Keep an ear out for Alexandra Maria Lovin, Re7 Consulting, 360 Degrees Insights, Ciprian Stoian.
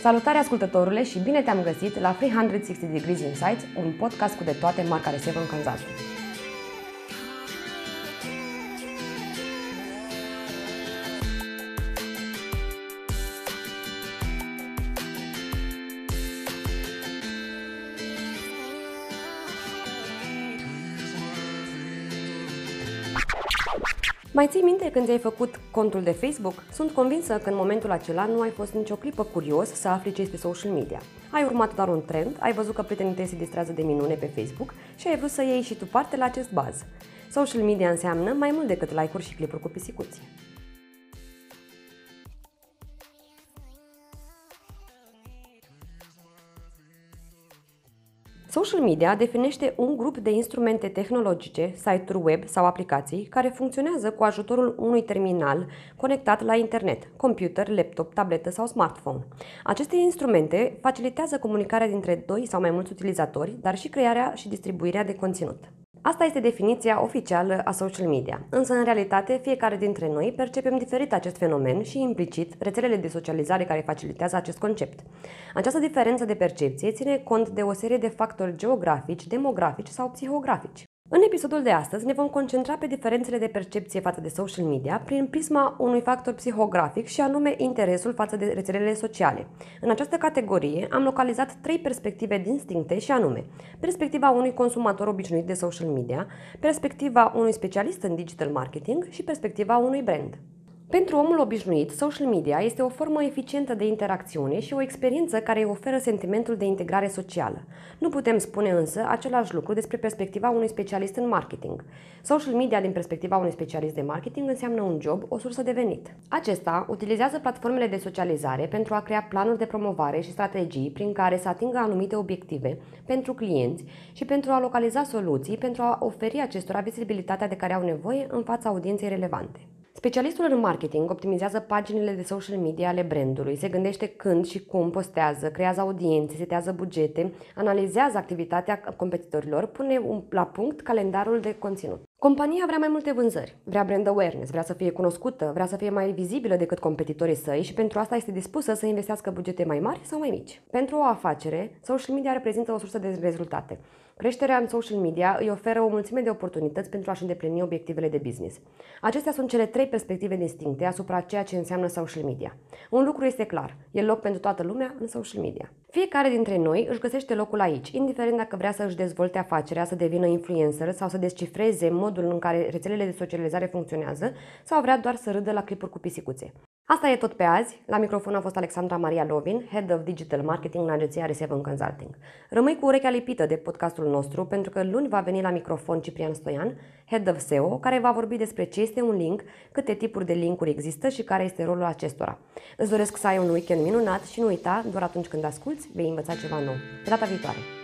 Salutare ascultătorule și bine te-am găsit la 360 Degrees Insights, un podcast cu de toate marca Re7 Consulting. Mai ții minte când ți-ai făcut contul de Facebook? Sunt convinsă că în momentul acela nu ai fost nicio clipă curios să afli ce este social media. Ai urmat doar un trend, ai văzut că prietenii tăi se distrează de minune pe Facebook și ai vrut să iei și tu parte la acest baz. Social media înseamnă mai mult decât like-uri și clipuri cu pisicuți. Social media definește un grup de instrumente tehnologice, site-uri web sau aplicații care funcționează cu ajutorul unui terminal conectat la internet, computer, laptop, tabletă sau smartphone. Aceste instrumente facilitează comunicarea dintre doi sau mai mulți utilizatori, dar și crearea și distribuirea de conținut. Asta este definiția oficială a social media, însă în realitate fiecare dintre noi percepem diferit acest fenomen și implicit rețelele de socializare care facilitează acest concept. Această diferență de percepție ține cont de o serie de factori geografici, demografici sau psihografici. În episodul de astăzi ne vom concentra pe diferențele de percepție față de social media prin prisma unui factor psihografic și anume interesul față de rețelele sociale. În această categorie am localizat trei perspective distincte și anume perspectiva unui consumator obișnuit de social media, perspectiva unui specialist în digital marketing și perspectiva unui brand. Pentru omul obișnuit, social media este o formă eficientă de interacțiune și o experiență care îi oferă sentimentul de integrare socială. Nu putem spune însă același lucru despre perspectiva unui specialist în marketing. Social media din perspectiva unui specialist de marketing înseamnă un job, o sursă de venit. Acesta utilizează platformele de socializare pentru a crea planuri de promovare și strategii prin care să atingă anumite obiective pentru clienți și pentru a localiza soluții pentru a oferi acestora vizibilitatea de care au nevoie în fața audienței relevante. Specialistul în marketing optimizează paginile de social media ale brandului, se gândește când și cum postează, creează audiențe, setează bugete, analizează activitatea competitorilor, pune la punct calendarul de conținut. Compania vrea mai multe vânzări, vrea brand awareness, vrea să fie cunoscută, vrea să fie mai vizibilă decât competitorii săi și pentru asta este dispusă să investească bugete mai mari sau mai mici. Pentru o afacere, social media reprezintă o sursă de rezultate. Creșterea în social media îi oferă o mulțime de oportunități pentru a-și îndeplini obiectivele de business. Acestea sunt cele trei perspective distincte asupra ceea ce înseamnă social media. Un lucru este clar, e loc pentru toată lumea în social media. Fiecare dintre noi își găsește locul aici, indiferent dacă vrea să își dezvolte afacerea, să devină influencer sau să descifreze modul în care rețelele de socializare funcționează sau vrea doar să râdă la clipuri cu pisicuțe. Asta e tot pe azi. La microfon a fost Alexandra Maria Lovin, Head of Digital Marketing în agenția Re7 Consulting. Rămâi cu urechea lipită de podcastul nostru pentru că luni va veni la microfon Ciprian Stoian, Head of SEO, care va vorbi despre ce este un link, câte tipuri de linkuri există și care este rolul acestora. Îți doresc să ai un weekend minunat și nu uita, doar atunci când asculți, vei învăța ceva nou. Pe data viitoare!